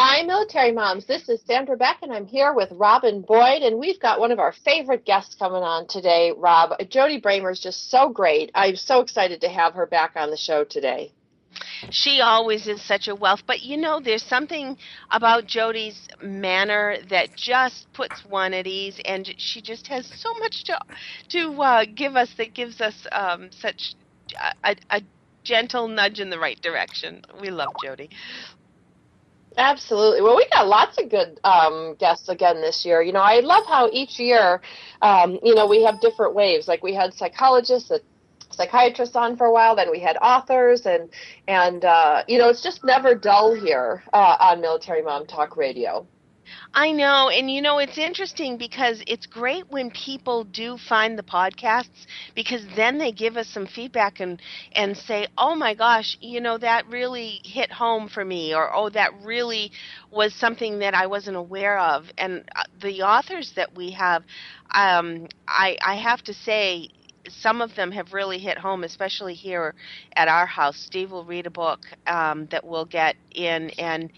Hi, Military Moms. This is Sandra Beck, and I'm here with Robin Boyd, and we've got one of our favorite guests coming on today, Rob. Jody Bremer is just so great. I'm so excited to have her back on the show today. She always is such a wealth, but you know, there's something about Jody's manner that just puts one at ease, and she just has so much to give us that gives us such a gentle nudge in the right direction. We love Jody. Absolutely. Well, we got lots of good guests again this year. You know, I love how each year, you know, we have different waves. Like we had psychologists, psychiatrists on for a while, then we had authors, and you know, it's just never dull here on Military Mom Talk Radio. I know, and you know, it's interesting because it's great when people do find the podcasts, because then they give us some feedback and say, oh my gosh, you know, that really hit home for me, or oh, that really was something that I wasn't aware of. And the authors that we have, I have to say, some of them have really hit home, especially here at our house. Steve will read a book that we'll get in, and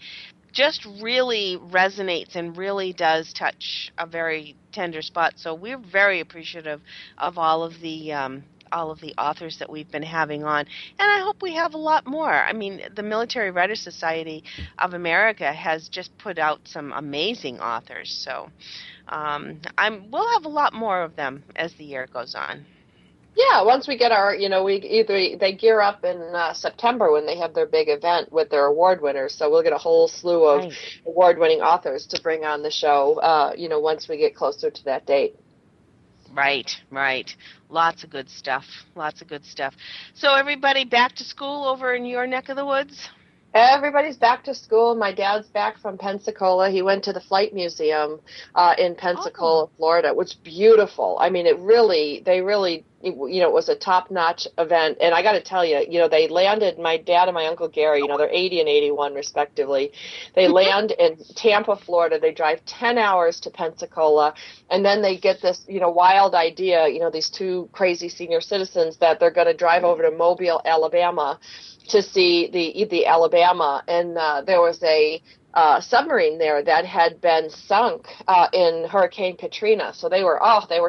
just really resonates and really does touch a very tender spot. So we're very appreciative of all of the authors that we've been having on, and I hope we have a lot more. I mean, the Military Writers Society of America has just put out some amazing authors, so we'll have a lot more of them as the year goes on. Yeah, once we get our, you know, we either they gear up in September when they have their big event with their award winners. So we'll get a whole slew of award-winning authors to bring on the show, you know, once we get closer to that date. Right, right. Lots of good stuff. Lots of good stuff. So everybody back to school over in your neck of the woods? Everybody's back to school. My dad's back from Pensacola. He went to the Flight Museum in Pensacola, Florida. It was beautiful. I mean, it was a top-notch event. And I got to tell you, you know, they landed, my dad and my Uncle Gary, you know, they're 80 and 81, respectively. They land in Tampa, Florida. They drive 10 hours to Pensacola. And then they get this, you know, wild idea, you know, these two crazy senior citizens, that they're going to drive over to Mobile, Alabama, to see the Alabama, and there was a submarine there that had been sunk in Hurricane Katrina. So they were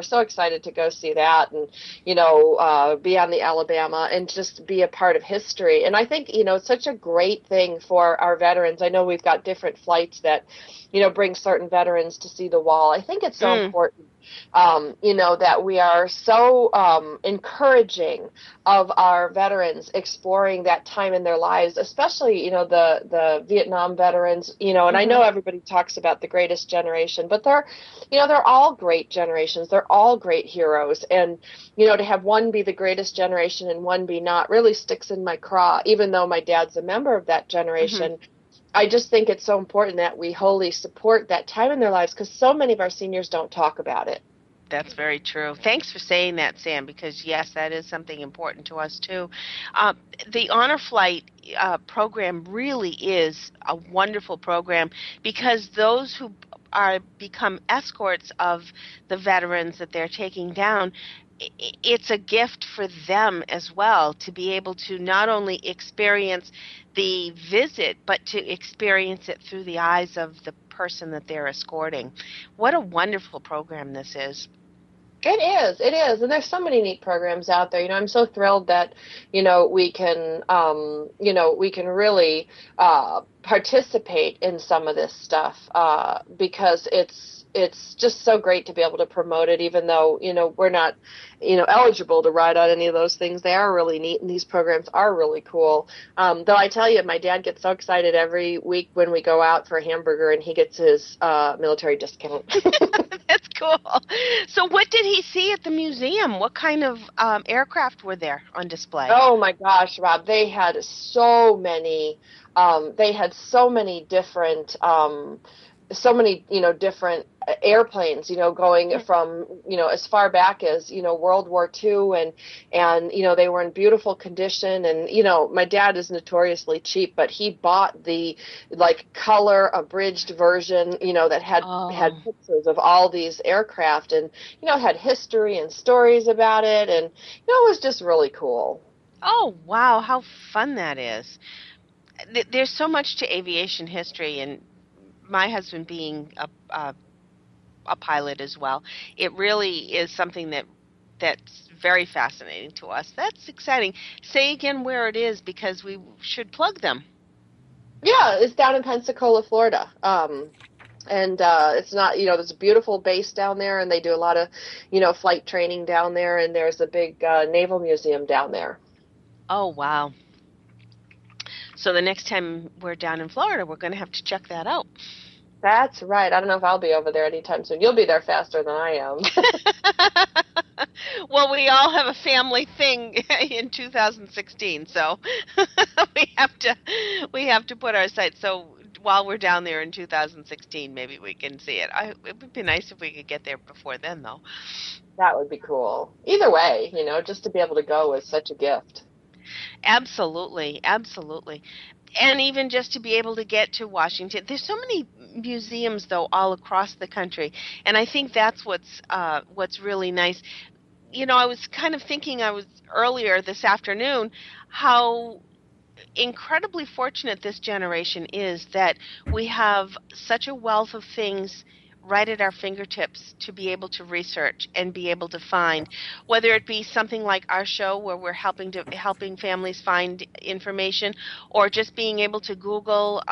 so excited to go see that, and you know, be on the Alabama and just be a part of history. And I think, you know, it's such a great thing for our veterans. I know we've got different flights that, you know, bring certain veterans to see the wall. I think it's so important. You know, that we are so encouraging of our veterans exploring that time in their lives, especially, you know, the Vietnam veterans, you know, and I know everybody talks about the greatest generation, but they're all great generations. They're all great heroes. And, you know, to have one be the greatest generation and one be not really sticks in my craw, even though my dad's a member of that generation. Mm-hmm. I just think it's so important that we wholly support that time in their lives, because so many of our seniors don't talk about it. That's very true. Thanks for saying that, Sam, because, yes, that is something important to us, too. The Honor Flight program really is a wonderful program, because those who become escorts of the veterans that they're taking down, it's a gift for them as well to be able to not only experience the visit, but to experience it through the eyes of the person that they're escorting. What a wonderful program this is. It is. And there's so many neat programs out there. You know, I'm so thrilled that, we can really participate in some of this stuff because it's just so great to be able to promote it, even though, we're not, eligible to ride on any of those things. They are really neat, and these programs are really cool. Though I tell you, my dad gets so excited every week when we go out for a hamburger, and he gets his military discount. That's cool. So what did he see at the museum? What kind of aircraft were there on display? Oh, my gosh, Rob. They had so many. Different different airplanes, going from, as far back as, World War II and, they were in beautiful condition. And, my dad is notoriously cheap, but he bought the color abridged version, that had pictures of all these aircraft and, had history and stories about it. And, it was just really cool. Oh, wow. How fun that is. There's so much to aviation history, and my husband being a pilot as well, it really is something that's very fascinating to us. That's exciting. Say again where it is, because we should plug them. Yeah, it's down in Pensacola, Florida. And it's not, there's a beautiful base down there, and they do a lot of, flight training down there, and there's a big naval museum down there. Oh, wow. So the next time we're down in Florida, we're going to have to check that out. That's right. I don't know if I'll be over there anytime soon. You'll be there faster than I am. Well, we all have a family thing in 2016, so we have to put our sights. So while we're down there in 2016, maybe we can see it. It would be nice if we could get there before then, though. That would be cool. Either way, just to be able to go is such a gift. Absolutely, absolutely. And even just to be able to get to Washington. There's so many museums, though, all across the country, and I think that's what's really nice. I was kind of thinking earlier this afternoon how incredibly fortunate this generation is that we have such a wealth of things right at our fingertips to be able to research and be able to find, whether it be something like our show where we're helping families find information, or just being able to Google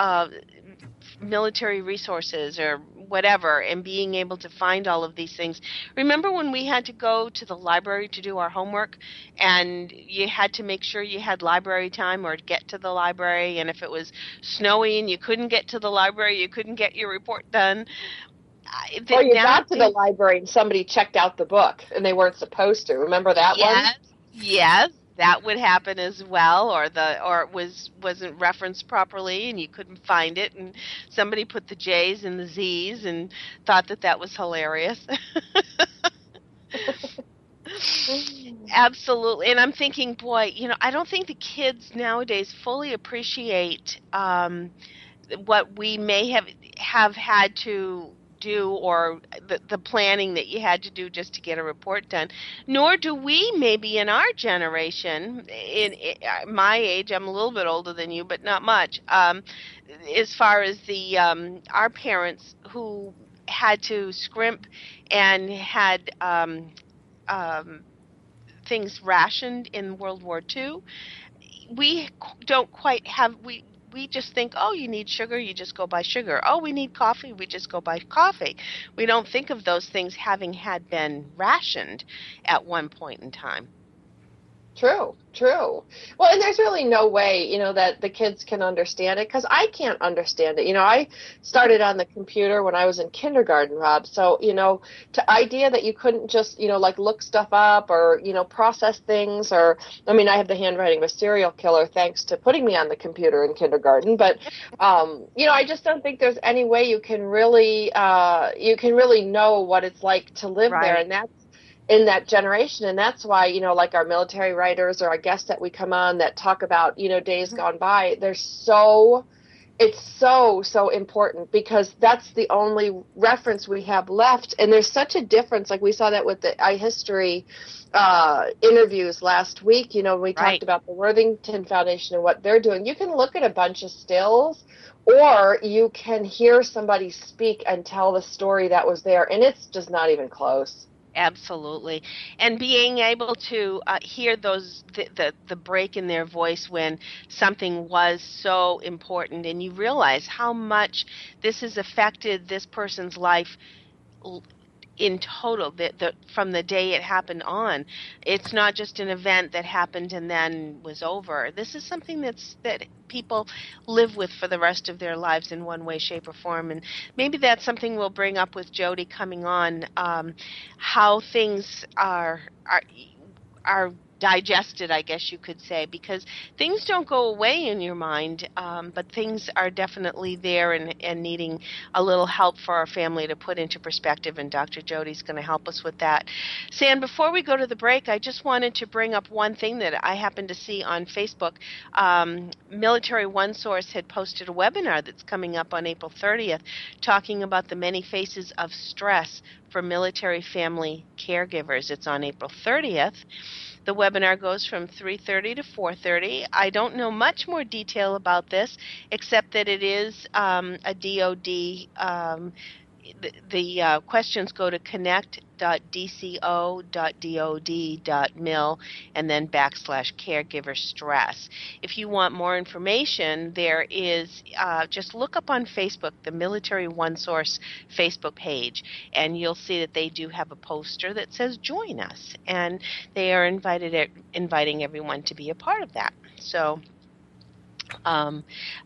military resources or whatever, and being able to find all of these things. Remember when we had to go to the library to do our homework, and you had to make sure you had library time or get to the library, and if it was snowy and you couldn't get to the library, you couldn't get your report done? Or you got to the library and somebody checked out the book and they weren't supposed to. Remember that one? Yes, that would happen as well. Or it wasn't referenced properly and you couldn't find it, and somebody put the J's and the Z's and thought that was hilarious. Absolutely. And I'm thinking, boy, I don't think the kids nowadays fully appreciate what we may have had to do, or the planning that you had to do just to get a report done. Nor do we, maybe in our generation, in my age, I'm a little bit older than you, but not much, as far as our parents who had to scrimp and had things rationed in World War II. We don't quite have... We just think, oh, you need sugar, you just go buy sugar. Oh, we need coffee, we just go buy coffee. We don't think of those things having had been rationed at one point in time. True. Well, and there's really no way, that the kids can understand it, because I can't understand it. I started on the computer when I was in kindergarten, Rob. So, the idea that you couldn't just, look stuff up or, process things, or, I have the handwriting of a serial killer thanks to putting me on the computer in kindergarten. But, I just don't think there's any way you can really know what it's like to live right there. And that's in that generation, and that's why, our military writers or our guests that we come on that talk about, days gone by, it's so important, because that's the only reference we have left. And there's such a difference. Like we saw that with the iHistory interviews last week, we talked about the Worthington Foundation and what they're doing. You can look at a bunch of stills, or you can hear somebody speak and tell the story that was there, and it's just not even close. Absolutely. And being able to hear those the break in their voice when something was so important and you realize how much this has affected this person's life in total, from the day it happened on. It's not just an event that happened and then was over. This is something that people live with for the rest of their lives in one way, shape, or form. And maybe that's something we'll bring up with Jody coming on, how things are digested, I guess you could say, because things don't go away in your mind, but things are definitely there and needing a little help for our family to put into perspective, and Dr. Jody's going to help us with that. Sam, before we go to the break, I just wanted to bring up one thing that I happened to see on Facebook. Military OneSource had posted a webinar that's coming up on April 30th talking about the many faces of stress for military family caregivers. It's on April 30th. The webinar goes from 3:30 to 4:30. I don't know much more detail about this, except that it is a DOD. The questions go to connect.dco.dod.mil and then /caregiver stress. If you want more information, there is just look up on Facebook the Military OneSource Facebook page, and you'll see that they do have a poster that says "Join Us," and they are inviting everyone to be a part of that. So.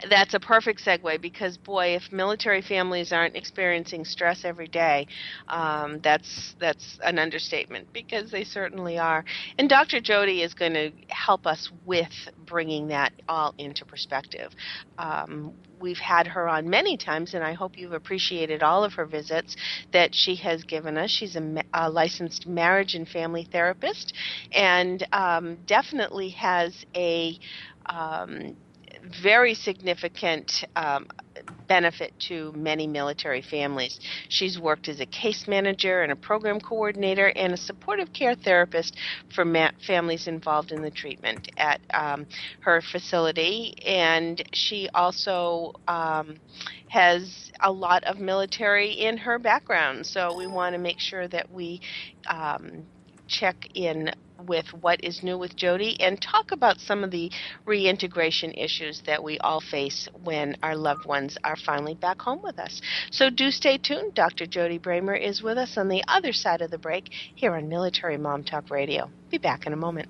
That's a perfect segue because, boy, if military families aren't experiencing stress every day, that's an understatement because they certainly are. And Dr. Jody is going to help us with bringing that all into perspective. We've had her on many times, and I hope you've appreciated all of her visits that she has given us. She's a licensed marriage and family therapist and definitely has a very significant benefit to many military families. She's worked as a case manager and a program coordinator and a supportive care therapist for families involved in the treatment at her facility. And she also has a lot of military in her background. So we want to make sure that we check in with What is New with Jody and talk about some of the reintegration issues that we all face when our loved ones are finally back home with us. So do stay tuned. Dr. Jody Bremer is with us on the other side of the break here on Military Mom Talk Radio. Be back in a moment.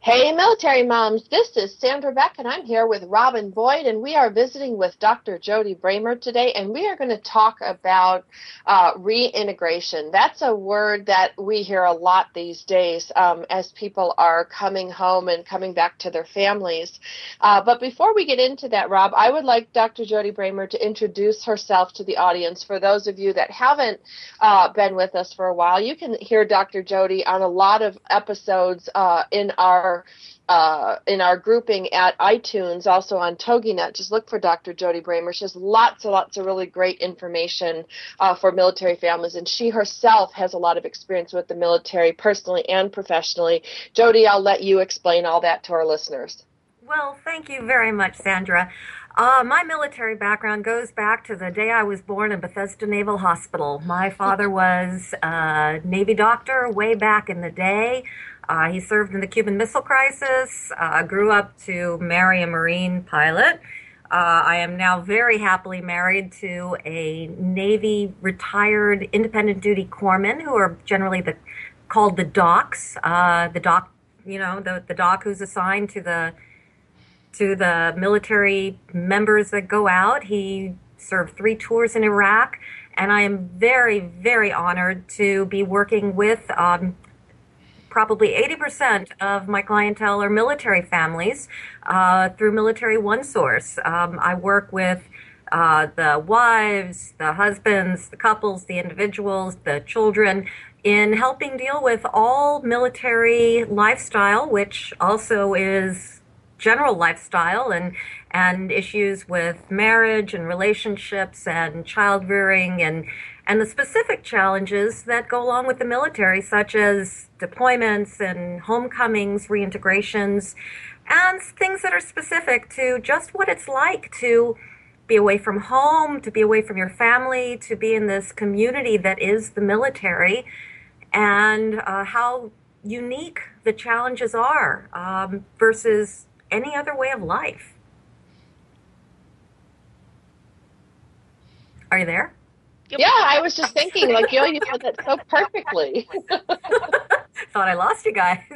Hey, Military Moms, this is Sandra Beck, and I'm here with Robin Boyd, and we are visiting with Dr. Jody Bremer today, and we are going to talk about reintegration. That's a word that we hear a lot these days as people are coming home and coming back to their families. But before we get into that, Rob, I would like Dr. Jody Bremer to introduce herself to the audience. For those of you that haven't been with us for a while, you can hear Dr. Jody on a lot of episodes in our grouping at iTunes, also on TogiNet. Just look for Dr. Jody Bremer. She has lots of really great information for military families, and she herself has a lot of experience with the military, personally and professionally. Jody, I'll let you explain all that to our listeners. Well, thank you very much, Sandra. My military background goes back to the day I was born in Bethesda Naval Hospital. My father was a Navy doctor way back in the day. He served in the Cuban Missile Crisis, grew up to marry a Marine pilot. I am now very happily married to a Navy retired independent duty corpsman, who are generally called the docs. The doc, you know, the doc who's assigned to the military members that go out. He served 3 tours in Iraq, and I am very, very honored to be working with probably 80% of my clientele are military families through Military OneSource. I work with the wives, the husbands, the couples, the individuals, the children, in helping deal with all military lifestyle, which also is general lifestyle, and issues with marriage and relationships and child rearing and the specific challenges that go along with the military, such as deployments and homecomings, reintegrations, and things that are specific to just what it's like to be away from home, to be away from your family, to be in this community that is the military, and how unique the challenges are versus any other way of life. Are you there? Yeah, I was just thinking, like, you said that so perfectly. Thought I lost you guys.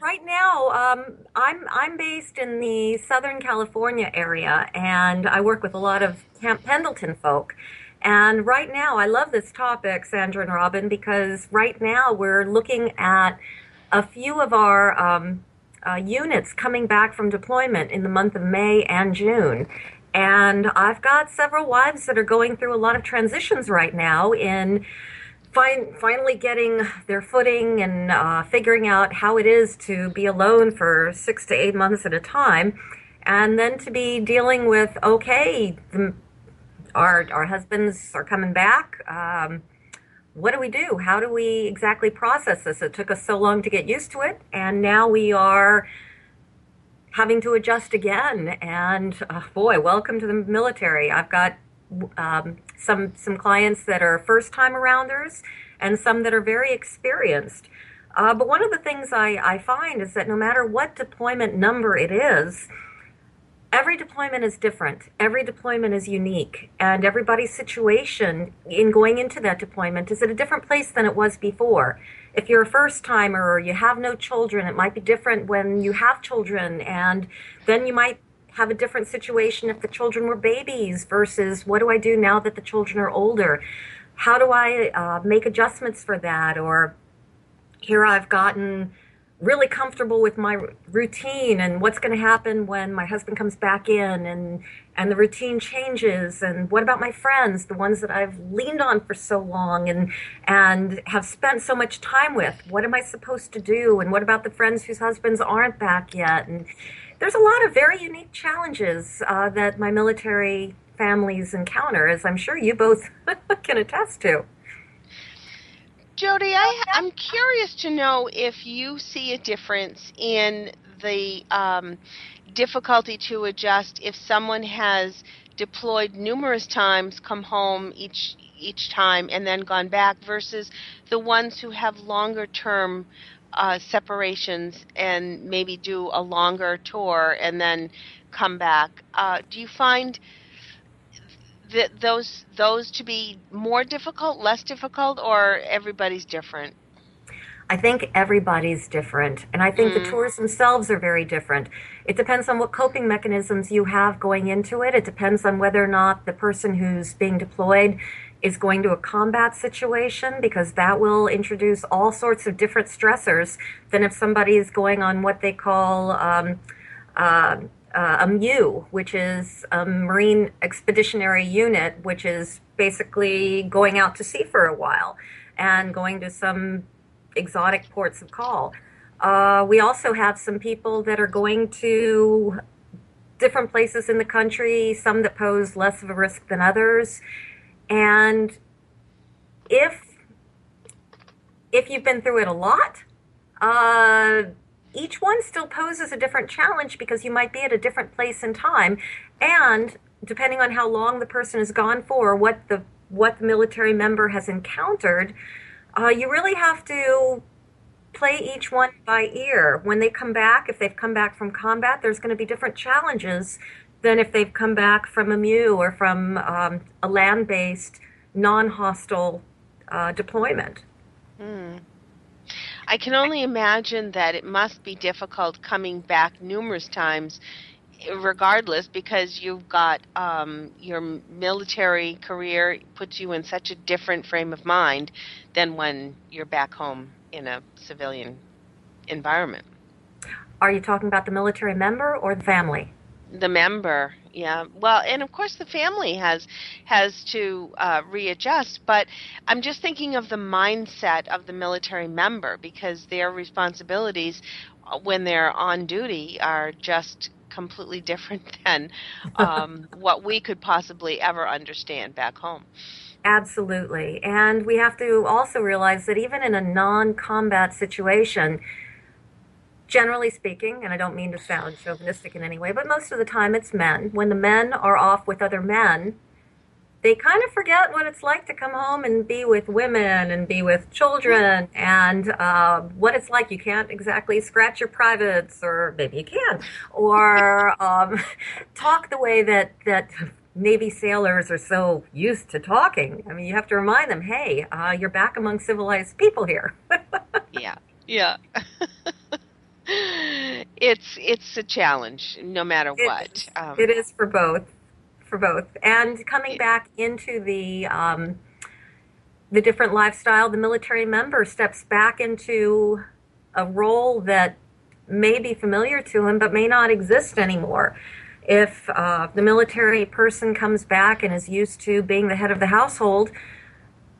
Right now, I'm based in the Southern California area, and I work with a lot of Camp Pendleton folk. And right now, I love this topic, Sandra and Robin, because right now we're looking at a few of our units coming back from deployment in the month of May and June. And I've got several wives that are going through a lot of transitions right now in finally getting their footing and figuring out how it is to be alone for 6 to 8 months at a time, and then to be dealing with, okay, our husbands are coming back. What do we do? How do we exactly process this? It took us so long to get used to it, and now we are having to adjust again, and boy, welcome to the military. I've got some clients that are first-time arounders and some that are very experienced. But one of the things I find is that no matter what deployment number it is, every deployment is different. Every deployment is unique, and everybody's situation in going into that deployment is at a different place than it was before. If you're a first-timer or you have no children, it might be different when you have children, and then you might have a different situation if the children were babies versus what do I do now that the children are older. how do I make adjustments for that? Or here I've gotten really comfortable with my routine, and what's going to happen when my husband comes back in and the routine changes, and what about my friends, the ones that I've leaned on for so long and have spent so much time with? What am I supposed to do? And what about the friends whose husbands aren't back yet? And there's a lot of very unique challenges that my military families encounter, as I'm sure you both can attest to. Jody, I'm curious to know if you see a difference in the difficulty to adjust if someone has deployed numerous times, come home each time, and then gone back, versus the ones who have longer-term separations and maybe do a longer tour and then come back. Do you find those to be more difficult, less difficult, or everybody's different? I think everybody's different, and I think the tours themselves are very different. It depends on what coping mechanisms you have going into it. It depends on whether or not the person who's being deployed is going to a combat situation, because that will introduce all sorts of different stressors than if somebody is going on what they call a MU, which is a Marine Expeditionary Unit, which is basically going out to sea for a while and going to some exotic ports of call. We also have some people that are going to different places in the country, some that pose less of a risk than others. And if you've been through it a lot, each one still poses a different challenge, because you might be at a different place in time, and depending on how long the person is gone for, what the military member has encountered, you really have to play each one by ear. When they come back, if they've come back from combat, there's going to be different challenges than if they've come back from a MU or from a land-based, non-hostile deployment. Mm. I can only imagine that it must be difficult coming back numerous times, regardless, because you've got your military career puts you in such a different frame of mind than when you're back home in a civilian environment. Are you talking about the military member or the family? The member, yeah. Well, and of course the family has to readjust, but I'm just thinking of the mindset of the military member, because their responsibilities when they're on duty are just completely different than what we could possibly ever understand back home. Absolutely. And we have to also realize that even in a non-combat situation, generally speaking, and I don't mean to sound chauvinistic in any way, but most of the time it's men. When the men are off with other men, they kind of forget what it's like to come home and be with women and be with children, and what it's like. You can't exactly scratch your privates, or maybe you can, or talk the way that Navy sailors are so used to talking. I mean, you have to remind them, hey, you're back among civilized people here. Yeah. It's a challenge, no matter what. It is for both. And coming back into the different lifestyle, the military member steps back into a role that may be familiar to him, but may not exist anymore. If the military person comes back and is used to being the head of the household,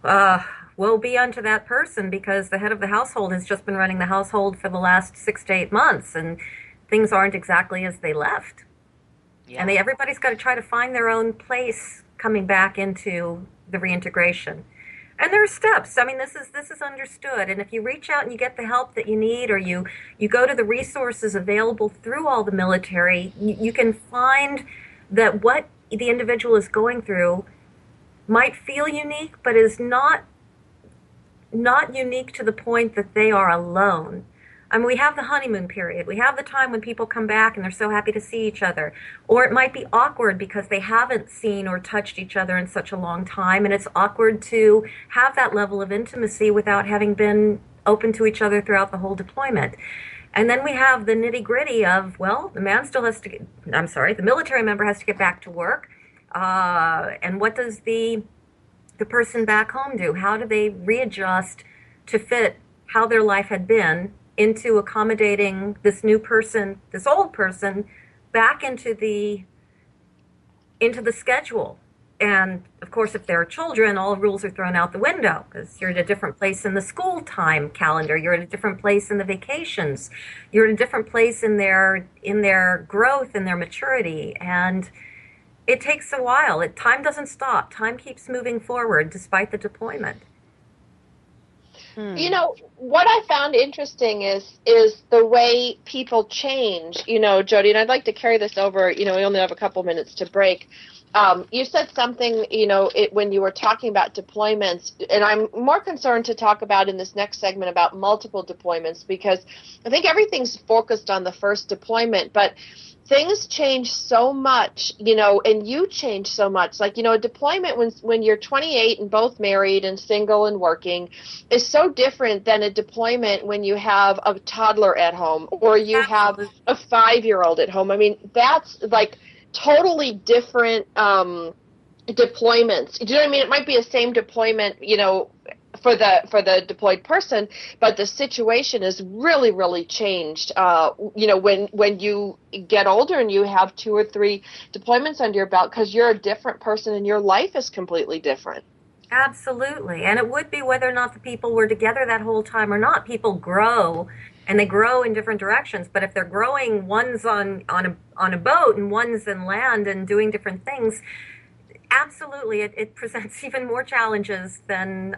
woe be unto that person, because the head of the household has just been running the household for the last 6 to 8 months, and things aren't exactly as they left. Yeah. And everybody's got to try to find their own place coming back into the reintegration. And there are steps. I mean, this is understood. And if you reach out and you get the help that you need, or you go to the resources available through all the military, you can find that what the individual is going through might feel unique, but is not unique to the point that they are alone. I mean, we have the honeymoon period. We have the time when people come back and they're so happy to see each other. Or it might be awkward because they haven't seen or touched each other in such a long time, and it's awkward to have that level of intimacy without having been open to each other throughout the whole deployment. And then we have the nitty-gritty of, well, the military member has to get back to work, and what does the the person back home do? How do they readjust to fit how their life had been into accommodating this new person, this old person, back into the schedule? And of course, if there are children, all rules are thrown out the window because you're at a different place in the school time calendar. You're at a different place in the vacations. You're at a different place in their growth and their maturity. And it takes a while. Time doesn't stop. Time keeps moving forward despite the deployment. You know, what I found interesting is the way people change, you know, Jody, and I'd like to carry this over, you know, we only have a couple minutes to break. You said something, you know, when you were talking about deployments, and I'm more concerned to talk about in this next segment about multiple deployments, because I think everything's focused on the first deployment, but things change so much, you know, and you change so much. Like, you know, a deployment when you're 28 and both married and single and working is so different than a deployment when you have a toddler at home or you have a 5-year-old at home. I mean, that's like totally different deployments. Do you know what I mean? It might be the same deployment, you know, for the deployed person, but the situation is really, really changed, you know, when you get older and you have 2 or 3 deployments under your belt, because you're a different person and your life is completely different. Absolutely. And it would be whether or not the people were together that whole time or not. People grow, and they grow in different directions. But if they're growing, one's on a boat and one's in land and doing different things, absolutely, it presents even more challenges than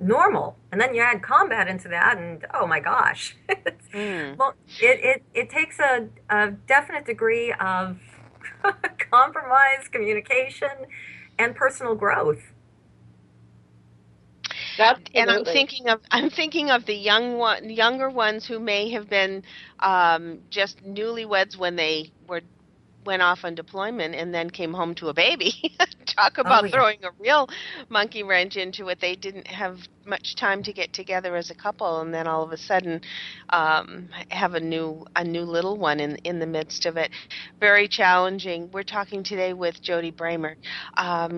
normal. And then you add combat into that, and oh my gosh. Well, it takes a definite degree of compromise, communication, and personal growth. Absolutely. And I'm thinking of the younger ones who may have been just newlyweds when they went off on deployment and then came home to a baby. Talk about throwing a real monkey wrench into it. They didn't have much time to get together as a couple, and then all of a sudden have a new little one in the midst of it. Very challenging. We're talking today with Jody Bremer.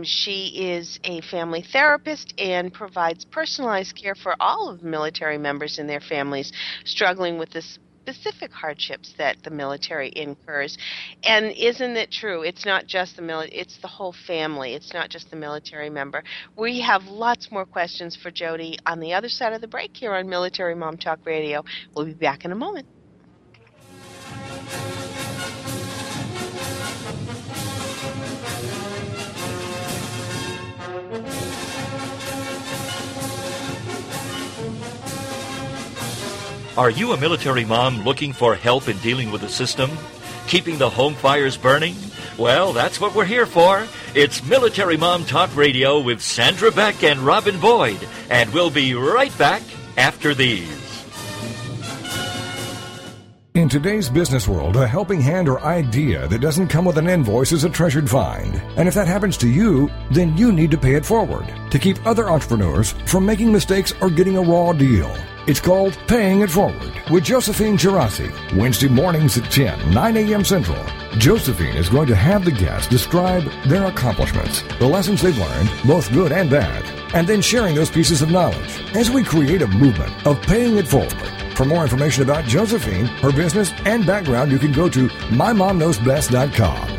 She is a family therapist and provides personalized care for all of the military members and their families struggling with this specific hardships that the military incurs. And isn't it true? It's not just the military, it's the whole family. It's not just the military member. We have lots more questions for Jody on the other side of the break here on Military Mom Talk Radio. We'll be back in a moment. Are you a military mom looking for help in dealing with the system? Keeping the home fires burning? Well, that's what we're here for. It's Military Mom Talk Radio with Sandra Beck and Robin Boyd. And we'll be right back after these. In today's business world, a helping hand or idea that doesn't come with an invoice is a treasured find. And if that happens to you, then you need to pay it forward to keep other entrepreneurs from making mistakes or getting a raw deal. It's called Paying It Forward with Josephine Girasi, Wednesday mornings at 10, 9 a.m. Central. Josephine is going to have the guests describe their accomplishments, the lessons they've learned, both good and bad, and then sharing those pieces of knowledge as we create a movement of Paying It Forward. For more information about Josephine, her business, and background, you can go to mymomknowsbest.com.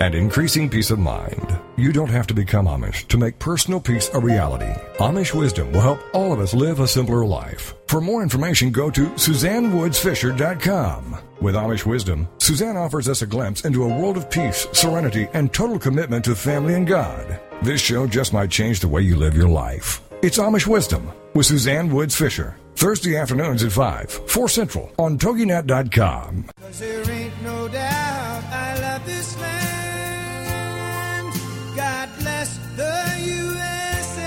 and increasing peace of mind. You don't have to become Amish to make personal peace a reality. Amish Wisdom will help all of us live a simpler life. For more information, go to SuzanneWoodsFisher.com. With Amish Wisdom, Suzanne offers us a glimpse into a world of peace, serenity, and total commitment to family and God. This show just might change the way you live your life. It's Amish Wisdom with Suzanne Woods Fisher. Thursday afternoons at 5, 4 Central on toginet.com. 'Cause there ain't no doubt I love this land. God bless the USA.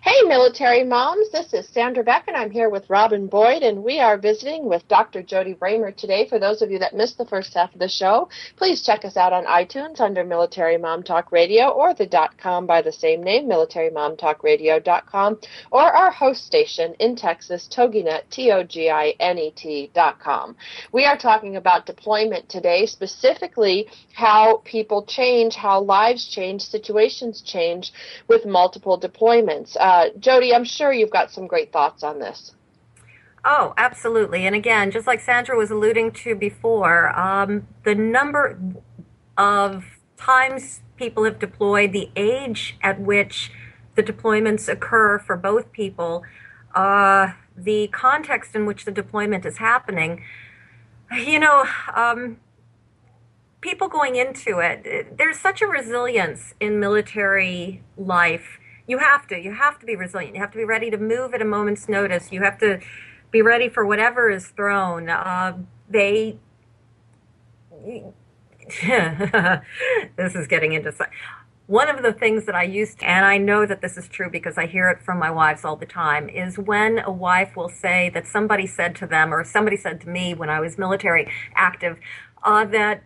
Hey, Military Moms. This is Sandra Beck, and I'm here with Robin Boyd, and we are visiting with Dr. Jody Bremer today. For those of you that missed the first half of the show, please check us out on iTunes under Military Mom Talk Radio or the .com by the same name, militarymomtalkradio.com, or our host station in Texas, Toginet, Toginet.com. We are talking about deployment today, specifically how people change, how lives change, situations change with multiple deployments. Jody, I'm sure you've got some great thoughts on this. Oh, absolutely. And again, just like Sandra was alluding to before, the number of times people have deployed, the age at which the deployments occur for both people, the context in which the deployment is happening, you know, people going into it, there's such a resilience in military life. You have to be resilient. You have to be ready to move at a moment's notice. You have to be ready for whatever is thrown. This is getting into one of the things that I used to, and I know that this is true because I hear it from my wives all the time, is when a wife will say that somebody said to them, or somebody said to me when I was military active, that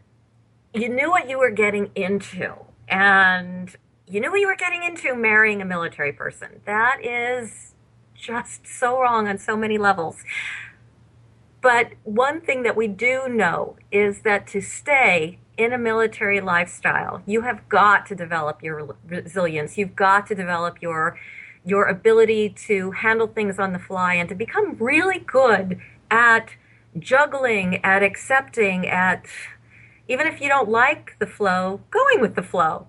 you knew what you were getting into, and you knew what you were getting into marrying a military person. That is just so wrong on so many levels. But one thing that we do know is that to stay in a military lifestyle, you have got to develop your resilience. You've got to develop your ability to handle things on the fly and to become really good at juggling, at accepting, at, even if you don't like the flow, going with the flow.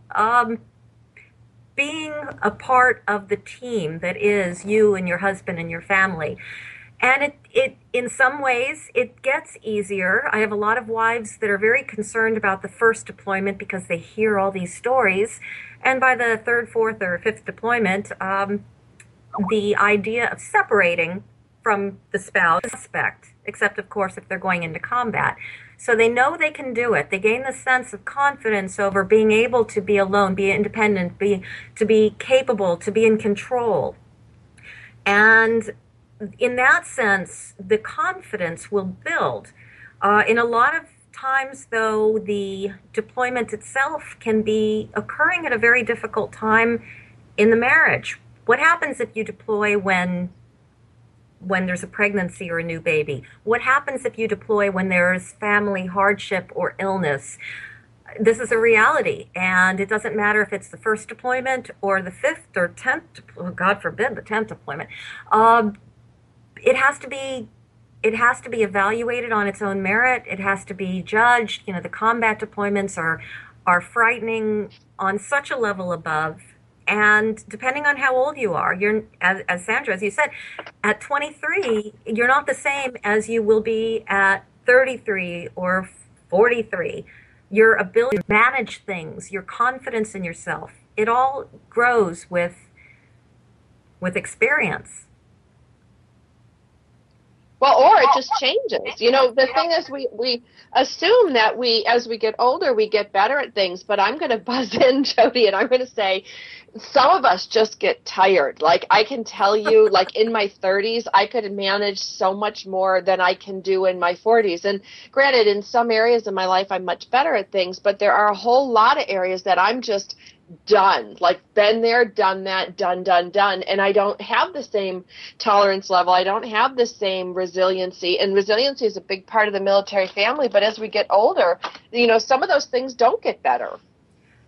Being a part of the team that is you and your husband and your family. And it in some ways, it gets easier. I have a lot of wives that are very concerned about the first deployment because they hear all these stories. And by the third, fourth, or fifth deployment, the idea of separating from the spouse is a suspect, except, of course, if they're going into combat. So they know they can do it. They gain the sense of confidence over being able to be alone, be independent, to be capable, to be in control. And in that sense, the confidence will build. In a lot of times, though, the deployment itself can be occurring at a very difficult time in the marriage. What happens if you deploy when there's a pregnancy or a new baby? What happens if you deploy when there's family hardship or illness? This is a reality, and it doesn't matter if it's the first deployment or the fifth or 10th, God forbid, the 10th deployment. It has to be evaluated on its own merit. It has to be judged. You know, the combat deployments are frightening on such a level above. And depending on how old you are, you're, as Sandra, as you said, at 23, you're not the same as you will be at 33 or 43. Your ability to manage things, your confidence in yourself, it all grows with experience. Well, or it just changes. You know, the thing is we assume that we, as we get older, we get better at things. But I'm going to buzz in, Jody, and I'm going to say some of us just get tired. Like, I can tell you, like, in my 30s, I could manage so much more than I can do in my 40s. And granted, in some areas of my life, I'm much better at things. But there are a whole lot of areas that I'm just done, like been there, done that, done. And I don't have the same tolerance level. I don't have the same resiliency. And resiliency is a big part of the military family. But as we get older, you know, some of those things don't get better.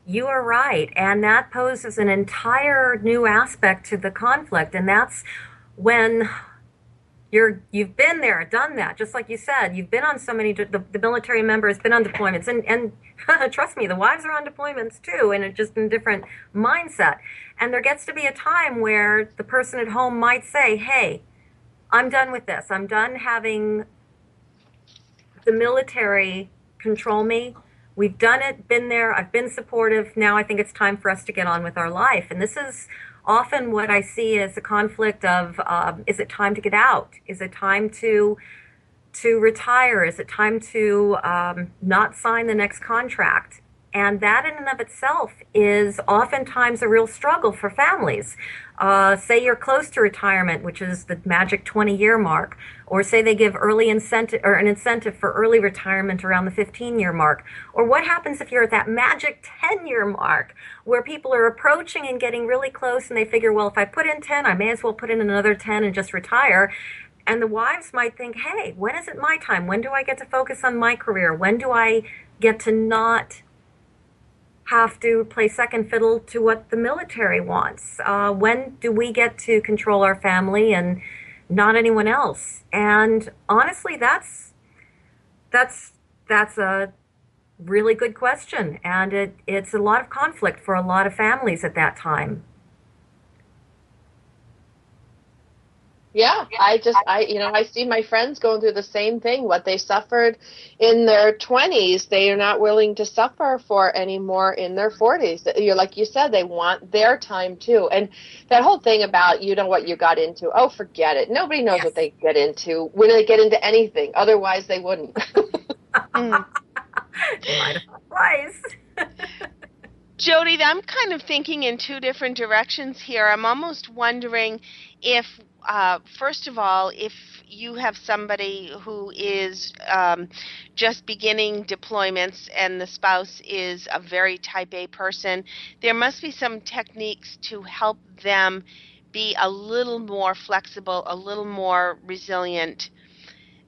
You are right. And that poses an entire new aspect to the conflict. And that's when you've been there, done that. Just like you said, you've been on so many, the military member has been on deployments. And trust me, the wives are on deployments too, and it's just a different mindset. And there gets to be a time where the person at home might say, hey, I'm done with this. I'm done having the military control me. We've done it, been there, I've been supportive. Now I think it's time for us to get on with our life. And this is often what I see as a conflict of, is it time to get out? Is it time to retire? Is it time to not sign the next contract? And that in and of itself is oftentimes a real struggle for families. Say you're close to retirement, which is the magic 20-year mark, or say they give early incentive or an incentive for early retirement around the 15-year mark. Or what happens if you're at that magic 10-year mark where people are approaching and getting really close and they figure, well, if I put in 10, I may as well put in another 10 and just retire. And the wives might think, hey, when is it my time? When do I get to focus on my career? When do I get to not have to play second fiddle to what the military wants? When do we get to control our family and not anyone else? And honestly, that's a really good question. And it's a lot of conflict for a lot of families at that time. Yeah, I see my friends going through the same thing. What they suffered in their 20s, they are not willing to suffer for anymore in their 40s. Like you said, they want their time too. And that whole thing about, you know, what you got into, oh, forget it. Nobody knows what they get into when they get into anything. Otherwise, they wouldn't. Twice. Jody, I'm kind of thinking in two different directions here. I'm almost wondering if, first of all, if you have somebody who is just beginning deployments and the spouse is a very type A person, there must be some techniques to help them be a little more flexible, a little more resilient.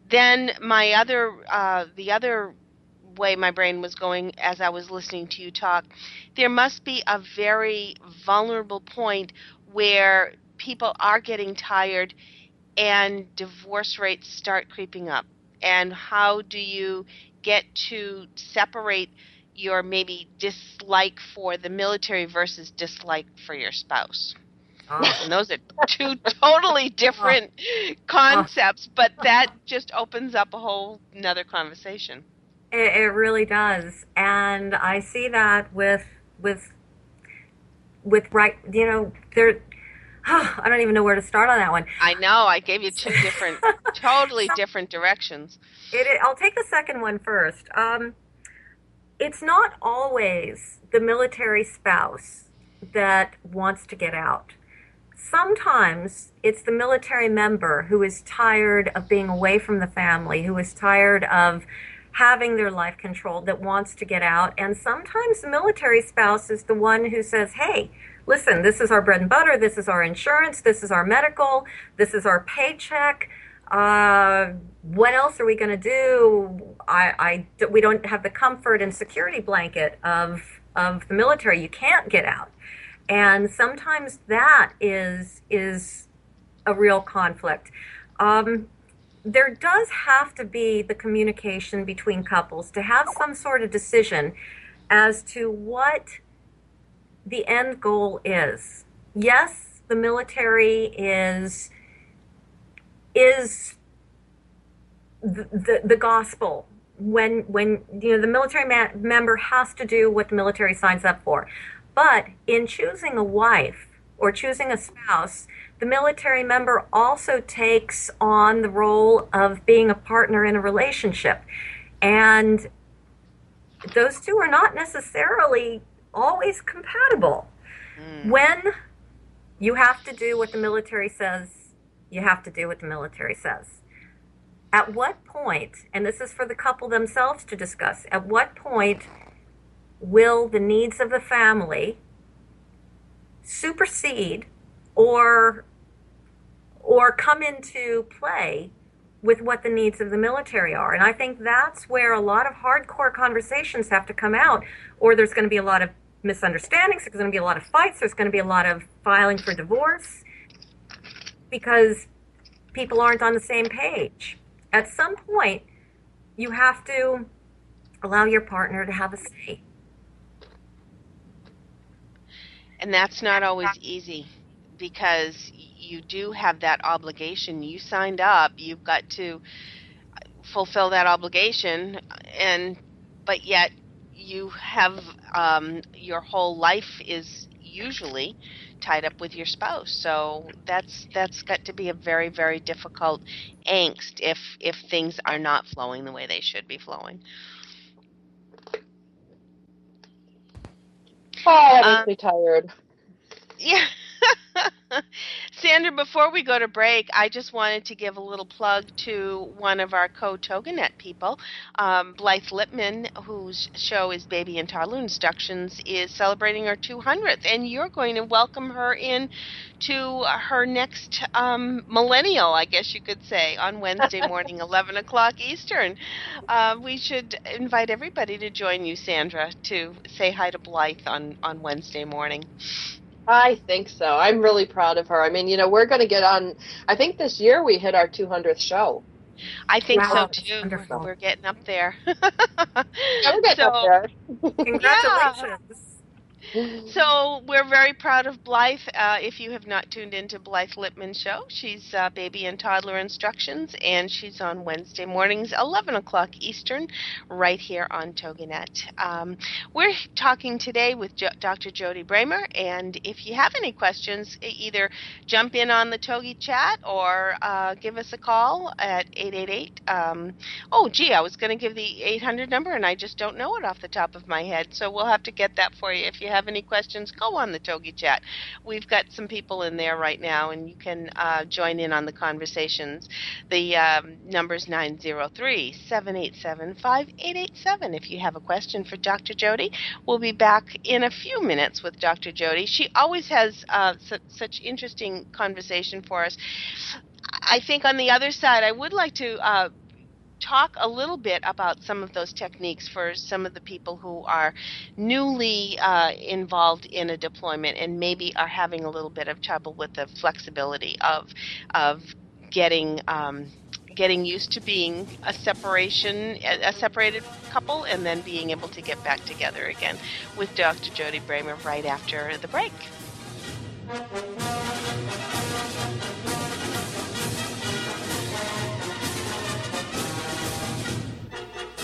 Then my other, the other way my brain was going as I was listening to you talk, there must be a very vulnerable point where people are getting tired and divorce rates start creeping up. And how do you get to separate your maybe dislike for the military versus dislike for your spouse? And those are two totally different concepts, but that just opens up a whole another conversation. It really does. And I see that with right, you know, there. Oh, I don't even know where to start on that one. I know. I gave you two different, totally different directions. I'll take the second one first. It's not always the military spouse that wants to get out. Sometimes it's the military member who is tired of being away from the family, who is tired of having their life controlled, that wants to get out. And sometimes the military spouse is the one who says, hey, listen, this is our bread and butter, this is our insurance, this is our medical, this is our paycheck. What else are we going to do? We don't have the comfort and security blanket of the military. You can't get out. And sometimes that is a real conflict. There does have to be the communication between couples to have some sort of decision as to what the end goal is. Yes, the military is the gospel. When you know, the military member has to do what the military signs up for. But in choosing a wife or choosing a spouse, The military member also takes on the role of being a partner in a relationship. And those two are not necessarily always compatible. Mm. When you have to do what the military says, you have to do what the military says. At what point, and this is for the couple themselves to discuss, at what point will the needs of the family supersede or come into play with what the needs of the military are? And I think that's where a lot of hardcore conversations have to come out, or there's going to be a lot of misunderstandings, there's going to be a lot of fights, there's going to be a lot of filing for divorce, because people aren't on the same page. At some point, you have to allow your partner to have a say. And that's not always easy, because you do have that obligation. You signed up, you've got to fulfill that obligation, but yet you have your whole life is usually tied up with your spouse. So that's got to be a very, very difficult angst if things are not flowing the way they should be flowing. Oh, that makes me tired. Yeah. Sandra, before we go to break, I just wanted to give a little plug to one of our co-Toginet people, Blythe Lipman, whose show is Baby and Toddler Instructions, is celebrating her 200th, and you're going to welcome her in to her next millennial, I guess you could say, on Wednesday morning, 11 o'clock Eastern. We should invite everybody to join you, Sandra, to say hi to Blythe on Wednesday morning. I think so. I'm really proud of her. I mean, you know, we're going to get on, I think this year we hit our 200th show. I think so, too. Wonderful. We're getting up there. We're getting up there. Congratulations. Yeah. So we're very proud of Blythe. If you have not tuned into Blythe Lipman's show, she's Baby and Toddler Instructions, and she's on Wednesday mornings, 11 o'clock Eastern, right here on TogiNet. We're talking today with Dr. Jody Bremer, and if you have any questions, either jump in on the Togi chat or give us a call at 888. I was going to give the 800 number, and I just don't know it off the top of my head, so we'll have to get that for you. If you have any questions, go on the Togi chat. We've got some people in there right now, and you can join in on the conversations. The number's 903-787-5887 if you have a question for Dr. Jody. We'll be back in a few minutes with Dr. Jody. She always has such interesting conversation for us. I think on the other side, I would like to talk a little bit about some of those techniques for some of the people who are newly involved in a deployment and maybe are having a little bit of trouble with the flexibility of getting used to being a separated couple and then being able to get back together again with Dr. Jody Bremer right after the break.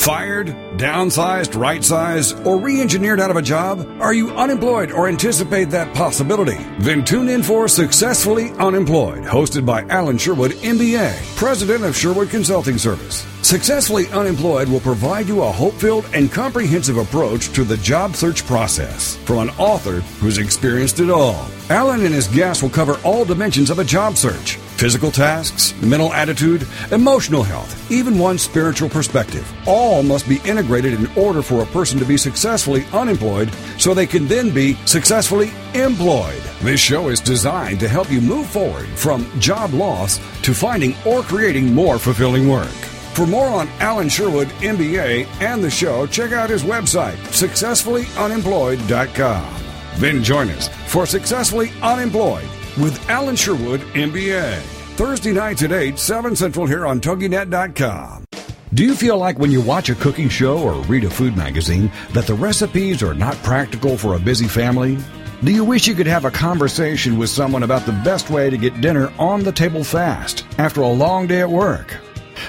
fired, downsized, right-sized, or re-engineered out of a job? Are you unemployed or anticipate that possibility? Then tune in for Successfully Unemployed, hosted by Alan Sherwood, MBA, president of Sherwood Consulting Service. Successfully Unemployed will provide you a hope-filled and comprehensive approach to the job search process from an author who's experienced it all. Alan and his guests will cover all dimensions of a job search: physical tasks, mental attitude, emotional health, even one's spiritual perspective. All must be integrated in order for a person to be successfully unemployed so they can then be successfully employed. This show is designed to help you move forward from job loss to finding or creating more fulfilling work. For more on Alan Sherwood, MBA, and the show, check out his website, successfullyunemployed.com. Then join us for Successfully Unemployed with Alan Sherwood, MBA. Thursday nights at 8, 7 Central here on toginet.com. Do you feel like when you watch a cooking show or read a food magazine that the recipes are not practical for a busy family? Do you wish you could have a conversation with someone about the best way to get dinner on the table fast after a long day at work?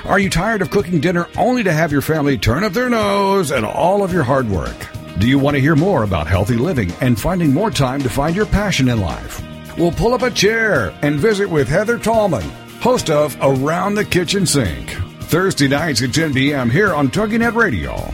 Are you tired of cooking dinner only to have your family turn up their nose at all of your hard work? Do you want to hear more about healthy living and finding more time to find your passion in life? We'll pull up a chair and visit with Heather Tallman, host of Around the Kitchen Sink, Thursday nights at 10 p.m. here on TogiNet Radio.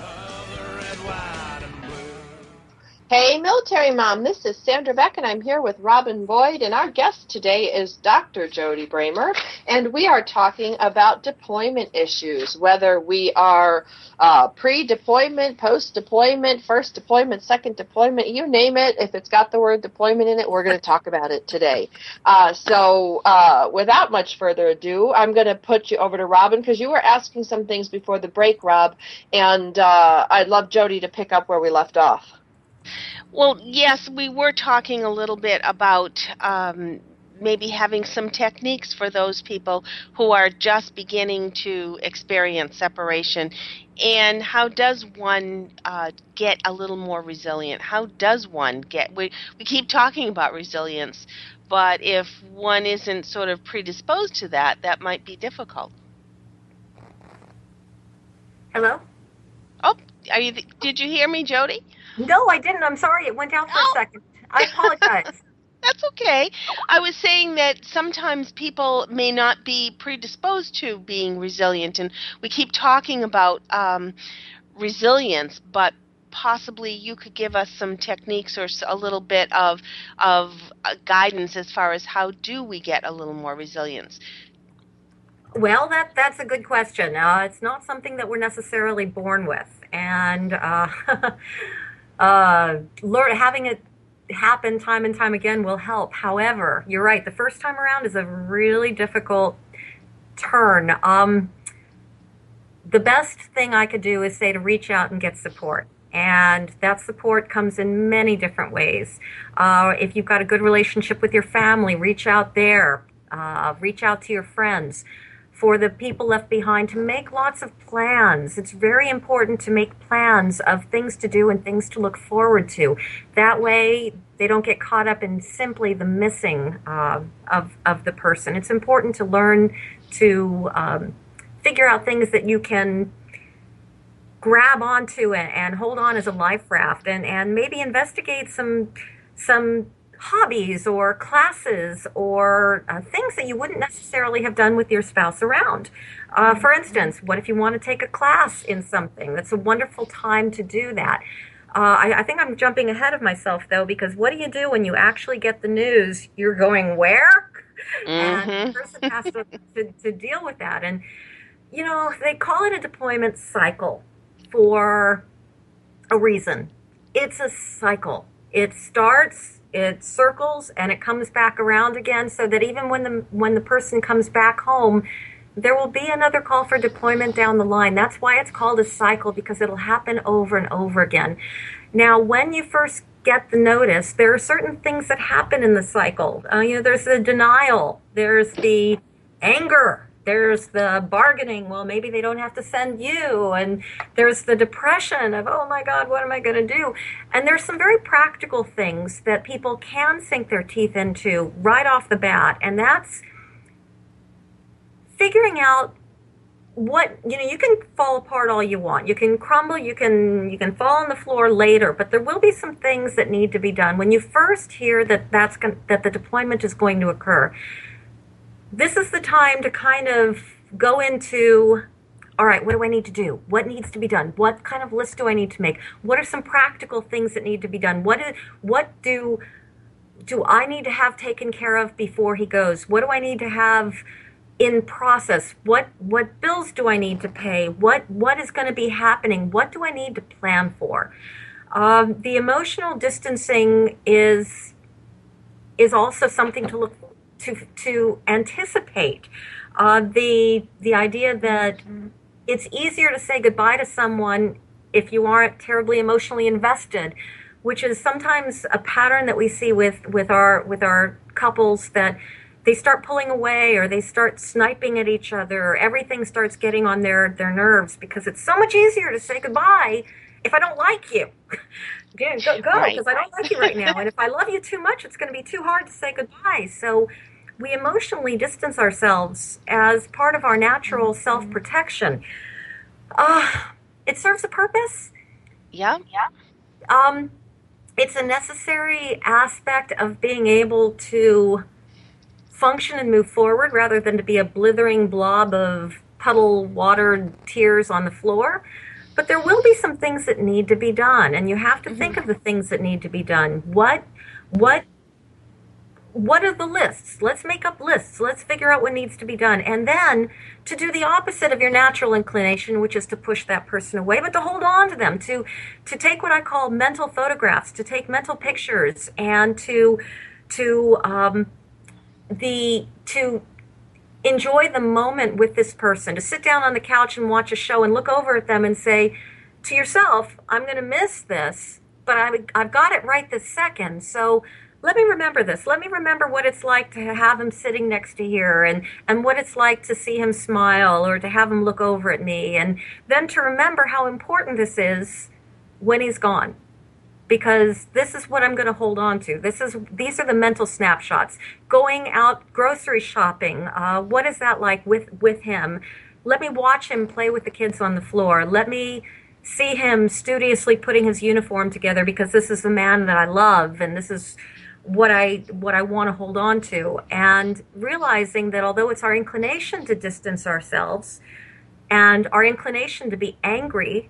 Hey, Military Mom, this is Sandra Beck, and I'm here with Robin Boyd, and our guest today is Dr. Jody Bremer, and we are talking about deployment issues, whether we are pre-deployment, post-deployment, first deployment, second deployment, you name it. If it's got the word deployment in it, we're going to talk about it today. Without much further ado, I'm going to put you over to Robin, because you were asking some things before the break, Rob, and I'd love Jody to pick up where we left off. Well, yes, we were talking a little bit about maybe having some techniques for those people who are just beginning to experience separation. And how does one get a little more resilient? How does one get, we keep talking about resilience, but if one isn't sort of predisposed to that, that might be difficult. Hello? Oh, are you? Did you hear me, Jody? No, I didn't. I'm sorry. It went out for a second. I apologize. That's okay. I was saying that sometimes people may not be predisposed to being resilient, and we keep talking about resilience, but possibly you could give us some techniques or a little bit of guidance as far as how do we get a little more resilience. Well, that's a good question. It's not something that we're necessarily born with. And having it happen time and time again will help. However, you're right. The first time around is a really difficult turn. The best thing I could do is say to reach out and get support. And that support comes in many different ways. If you've got a good relationship with your family, reach out there. Reach out to your friends. For the people left behind, to make lots of plans. It's very important to make plans of things to do and things to look forward to. That way, they don't get caught up in simply the missing of the person. It's important to learn to figure out things that you can grab onto and hold on as a life raft, and maybe investigate some hobbies or classes or things that you wouldn't necessarily have done with your spouse around. For instance, what if you want to take a class in something? That's a wonderful time to do that. I think I'm jumping ahead of myself, though, because what do you do when you actually get the news? You're going where? Mm-hmm. And the person has to deal with that. And, you know, they call it a deployment cycle for a reason. It's a cycle. It starts, it circles, and it comes back around again, so that even when the person comes back home, there will be another call for deployment down the line. That's why it's called a cycle, because it'll happen over and over again. Now, when you first get the notice, there are certain things that happen in the cycle. There's the denial, there's the anger, there's the bargaining, well, maybe they don't have to send you, and there's the depression of, oh my God, what am I going to do? And there's some very practical things that people can sink their teeth into right off the bat, and that's figuring out what, you know, you can fall apart all you want. You can crumble, you can fall on the floor later, but there will be some things that need to be done. When you first hear that the deployment is going to occur, this is the time to kind of go into, all right, what do I need to do? What needs to be done? What kind of list do I need to make? What are some practical things that need to be done? What do I need to have taken care of before he goes? What do I need to have in process? What bills do I need to pay? What is going to be happening? What do I need to plan for? The emotional distancing is also something to look to anticipate. The idea that it's easier to say goodbye to someone if you aren't terribly emotionally invested, which is sometimes a pattern that we see with our couples, that they start pulling away or they start sniping at each other, or everything starts getting on their nerves, because it's so much easier to say goodbye if I don't like you. Yeah, go, because I don't like you right now. And if I love you too much, it's going to be too hard to say goodbye. So we emotionally distance ourselves as part of our natural self-protection. It serves a purpose. Yeah. It's a necessary aspect of being able to function and move forward, rather than to be a blithering blob of puddle, water, tears on the floor. But there will be some things that need to be done, and you have to think of the things that need to be done. What are the lists? Let's make up lists. Let's figure out what needs to be done. And then to do the opposite of your natural inclination, which is to push that person away, but to hold on to them, to take what I call mental photographs, to take mental pictures, and to enjoy the moment with this person, to sit down on the couch and watch a show and look over at them and say to yourself, I'm going to miss this, but I've got it right this second. So let me remember this. Let me remember what it's like to have him sitting next to here, and what it's like to see him smile or to have him look over at me, and then to remember how important this is when he's gone. Because this is what I'm going to hold on to. These are the mental snapshots. Going out grocery shopping. What is that like with him? Let me watch him play with the kids on the floor. Let me see him studiously putting his uniform together, because this is the man that I love, and this is what I want to hold on to. And realizing that although it's our inclination to distance ourselves and our inclination to be angry,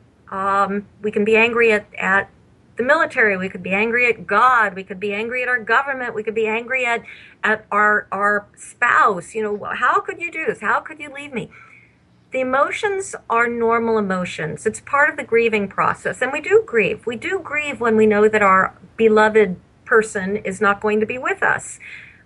we can be angry at the military, we could be angry at God, we could be angry at our government, we could be angry at our spouse. You know, how could you do this? How could you leave me? The emotions are normal emotions. It's part of the grieving process, and we do grieve. We do grieve when we know that our beloved person is not going to be with us.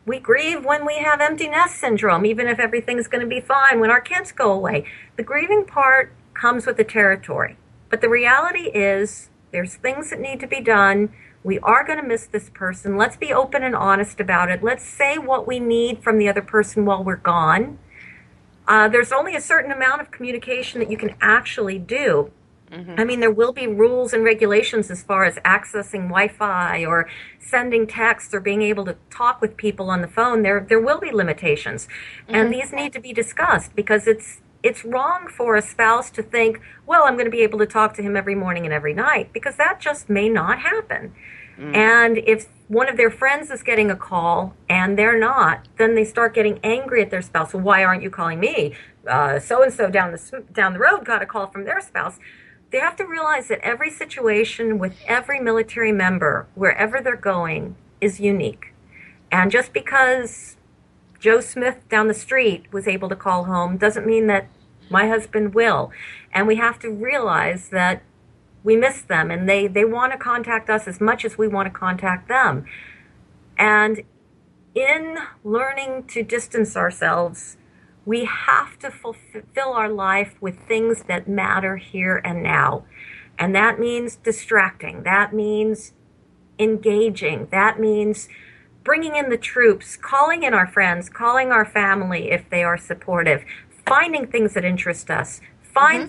We grieve when we have empty nest syndrome, even if everything's going to be fine when our kids go away. The grieving part comes with the territory, but the reality is, there's things that need to be done. We are going to miss this person. Let's be open and honest about it. Let's say what we need from the other person while we're gone. There's only a certain amount of communication that you can actually do. Mm-hmm. I mean, there will be rules and regulations as far as accessing Wi-Fi or sending texts or being able to talk with people on the phone. There will be limitations. Mm-hmm. And these need to be discussed, because it's wrong for a spouse to think, well, I'm going to be able to talk to him every morning and every night, because that just may not happen. Mm. And if one of their friends is getting a call and they're not, then they start getting angry at their spouse. Well, why aren't you calling me? So-and-so down the road got a call from their spouse. They have to realize that every situation with every military member, wherever they're going, is unique. And just because Joe Smith down the street was able to call home doesn't mean that my husband will. And we have to realize that we miss them, and they want to contact us as much as we want to contact them. And in learning to distance ourselves, we have to fulfill our life with things that matter here and now. And that means distracting. That means engaging. That means bringing in the troops, calling in our friends, calling our family if they are supportive, finding things that interest us,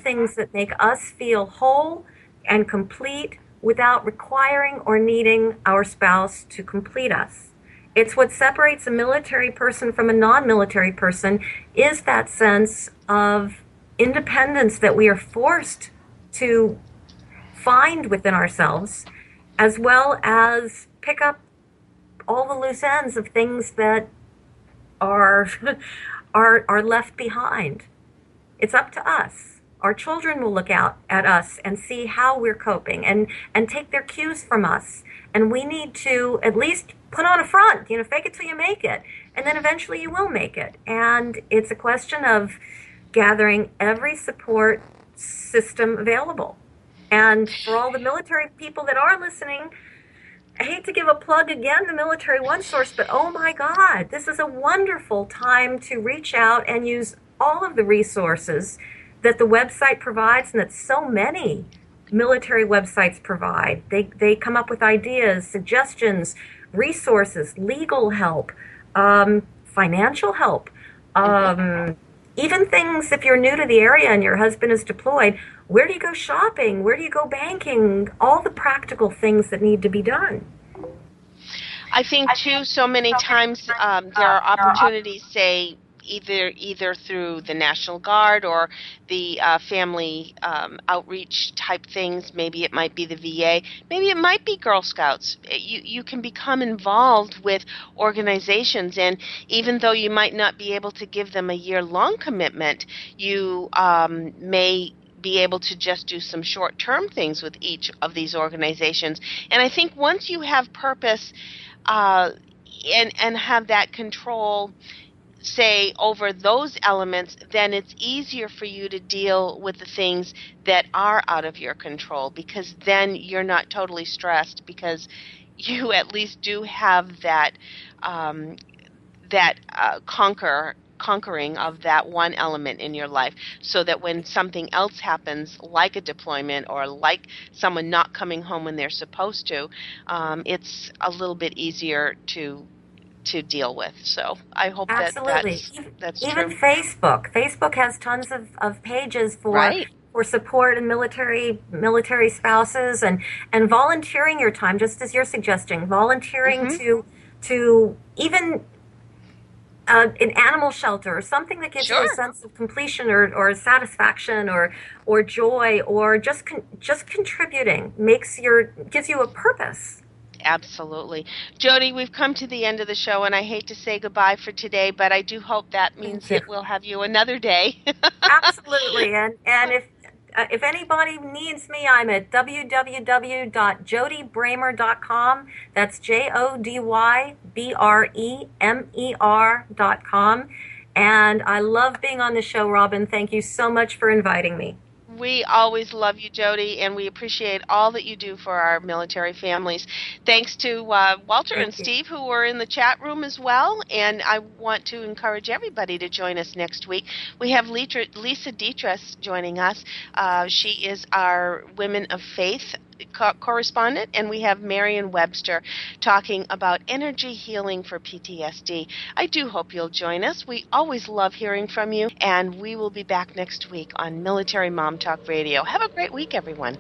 things that make us feel whole and complete without requiring or needing our spouse to complete us. It's what separates a military person from a non-military person, is that sense of independence that we are forced to find within ourselves, as well as pick up all the loose ends of things that are left behind. It's up to us. Our children will look out at us and see how we're coping and take their cues from us. And we need to at least put on a front, you know, fake it till you make it. And then eventually you will make it. And it's a question of gathering every support system available. And for all the military people that are listening, I hate to give a plug again to Military OneSource, but oh my God, this is a wonderful time to reach out and use all of the resources that the website provides and that so many military websites provide. They come up with ideas, suggestions, resources, legal help, financial help, even things if you're new to the area and your husband is deployed. Where do you go shopping? Where do you go banking? All the practical things that need to be done. I think, too, so many times there are opportunities, say, either through the National Guard or the family outreach type things. Maybe it might be the VA. Maybe it might be Girl Scouts. You can become involved with organizations, and even though you might not be able to give them a year-long commitment, you may be able to just do some short-term things with each of these organizations. And I think once you have purpose and have that control, say, over those elements, then it's easier for you to deal with the things that are out of your control, because then you're not totally stressed, because you at least do have that conquering of that one element in your life, so that when something else happens, like a deployment or like someone not coming home when they're supposed to, it's a little bit easier to deal with. So I hope that's true. Even Facebook has tons of pages for for support and military spouses and volunteering your time, just as you're suggesting, volunteering to even an animal shelter or something that gives you a sense of completion or satisfaction or joy, or just contributing gives you a purpose. Absolutely. Jody, we've come to the end of the show, and I hate to say goodbye for today, but I do hope that means that we'll have you another day. Absolutely. And if anybody needs me, I'm at www.jodybramer.com. That's JODYBREMER.com. And I love being on the show, Robin. Thank you so much for inviting me. We always love you, Jody, and we appreciate all that you do for our military families. Thanks to Walter and Steve, who were in the chat room as well, and I want to encourage everybody to join us next week. We have Lisa Dietrich joining us. She is our Women of Faith correspondent, and we have Marian Webster talking about energy healing for PTSD. I do hope you'll join us. We always love hearing from you, and we will be back next week on Military Mom Talk Radio. Have a great week, everyone.